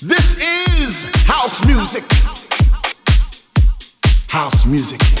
This is house music. House music. Hey.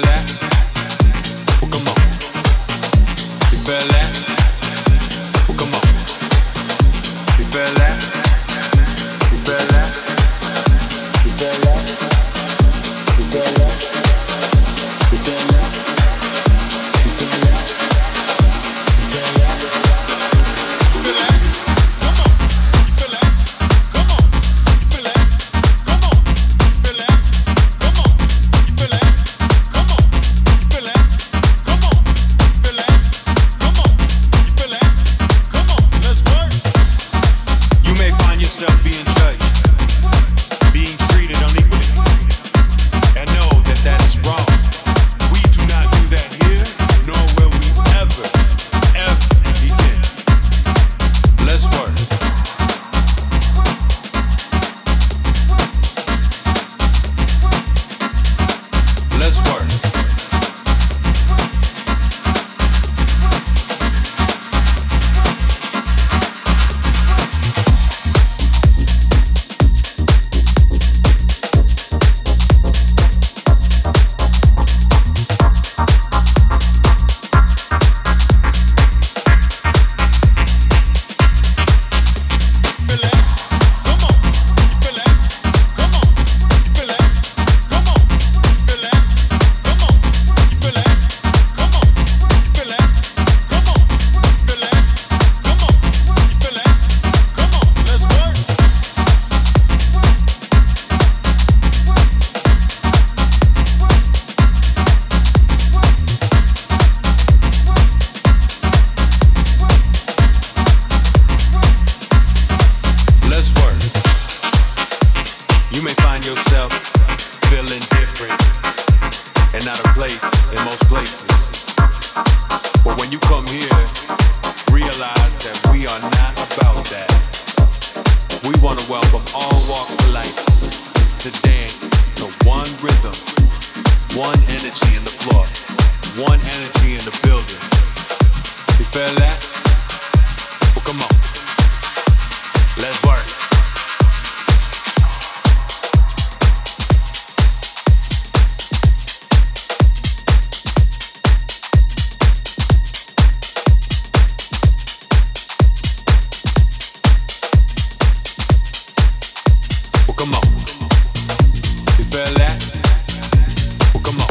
Come on, you feel that? Well, come on,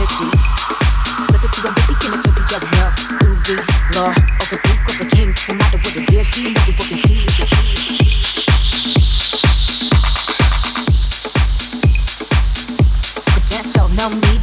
energy. Flip it to a baby, give it to the other girl. Ruby, Laura, over Duke, over King. No matter what it is, you know we working T. Potential, no need.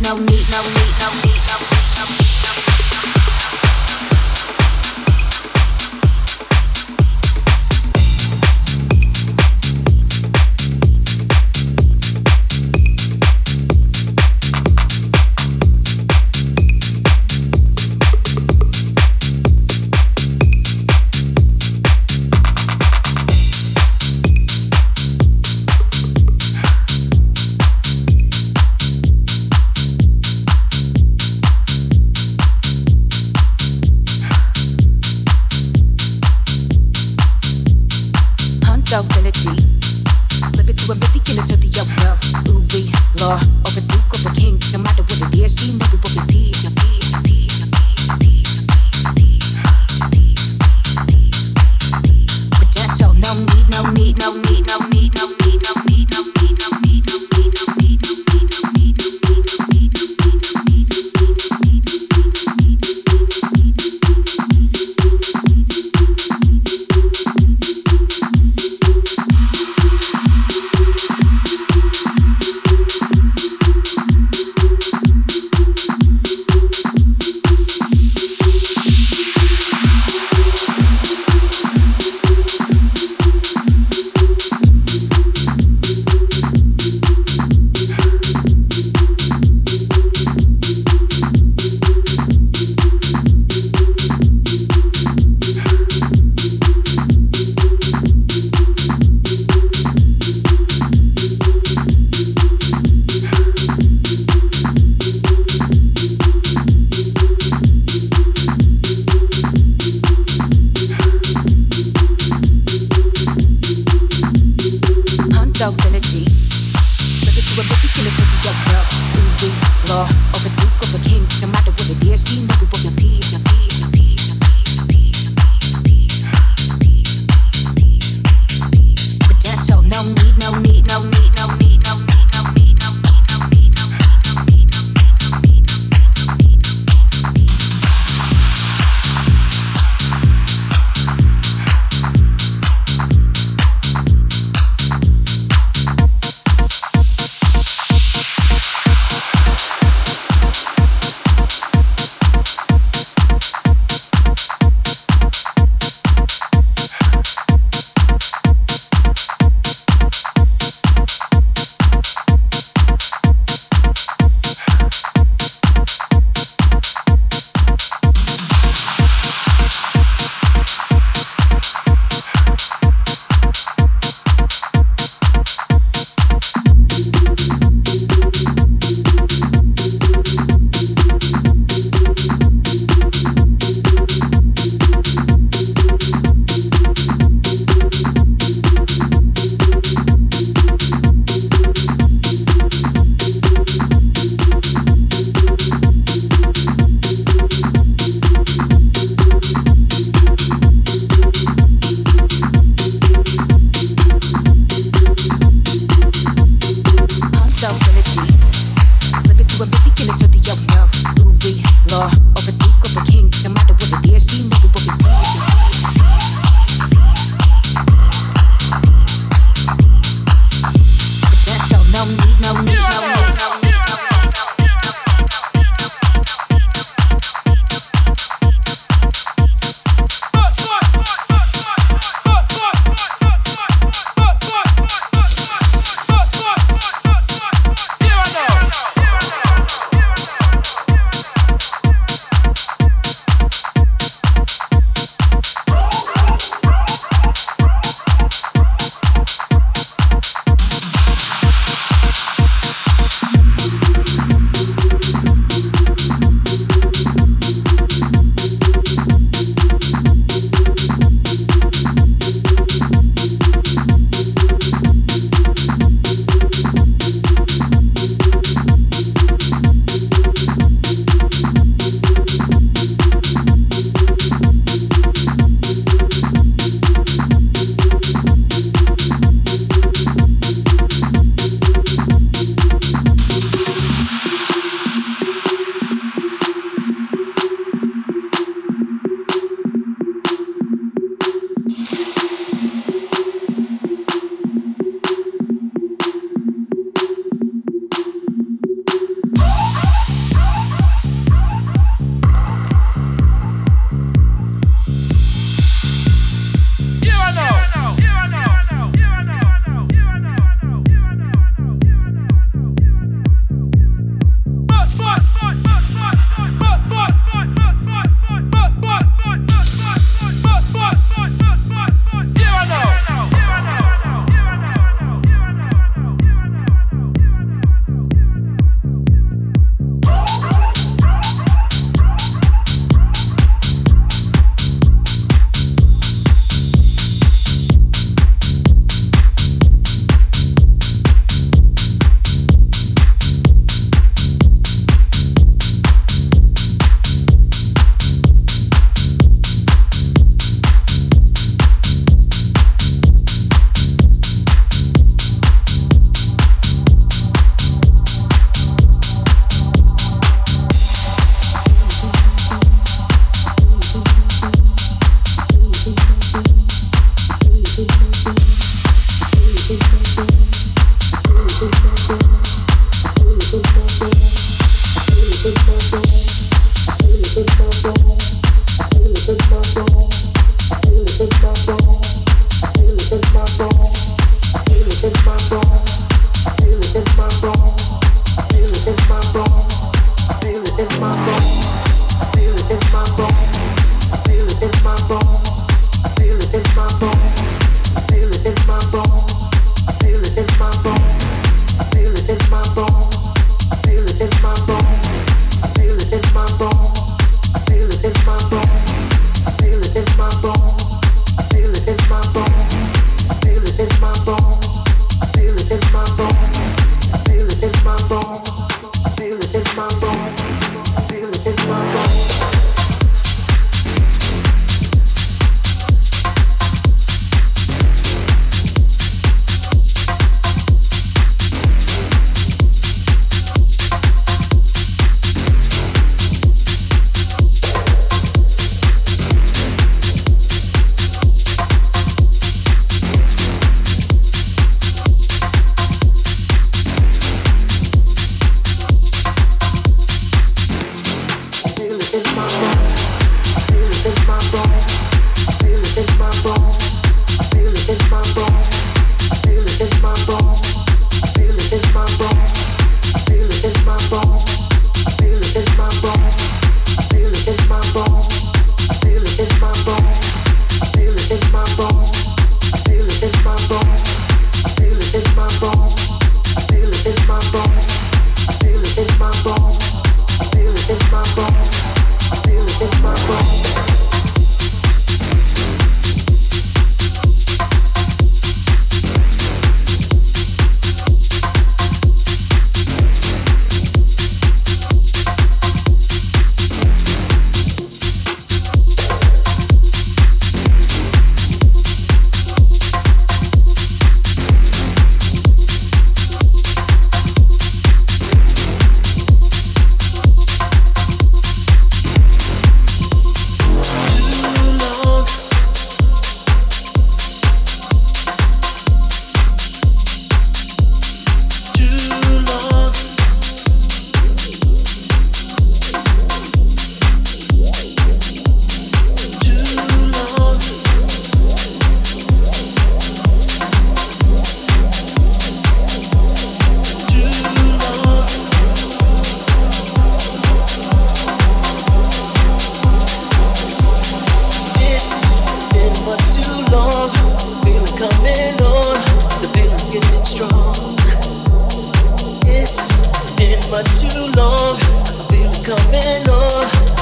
for too long. I feel it coming on.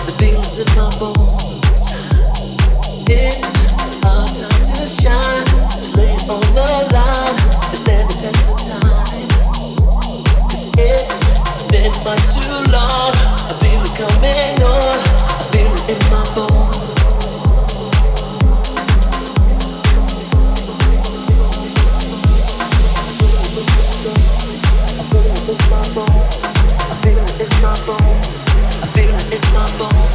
The feeling's in my bones. It's our time to shine, to lay it on the line, to stand the test of time. 'Cause it's been much too long. I feel it coming on. I feel it in my bones. I feel it in my bones.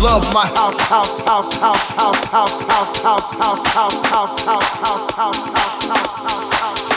love my house.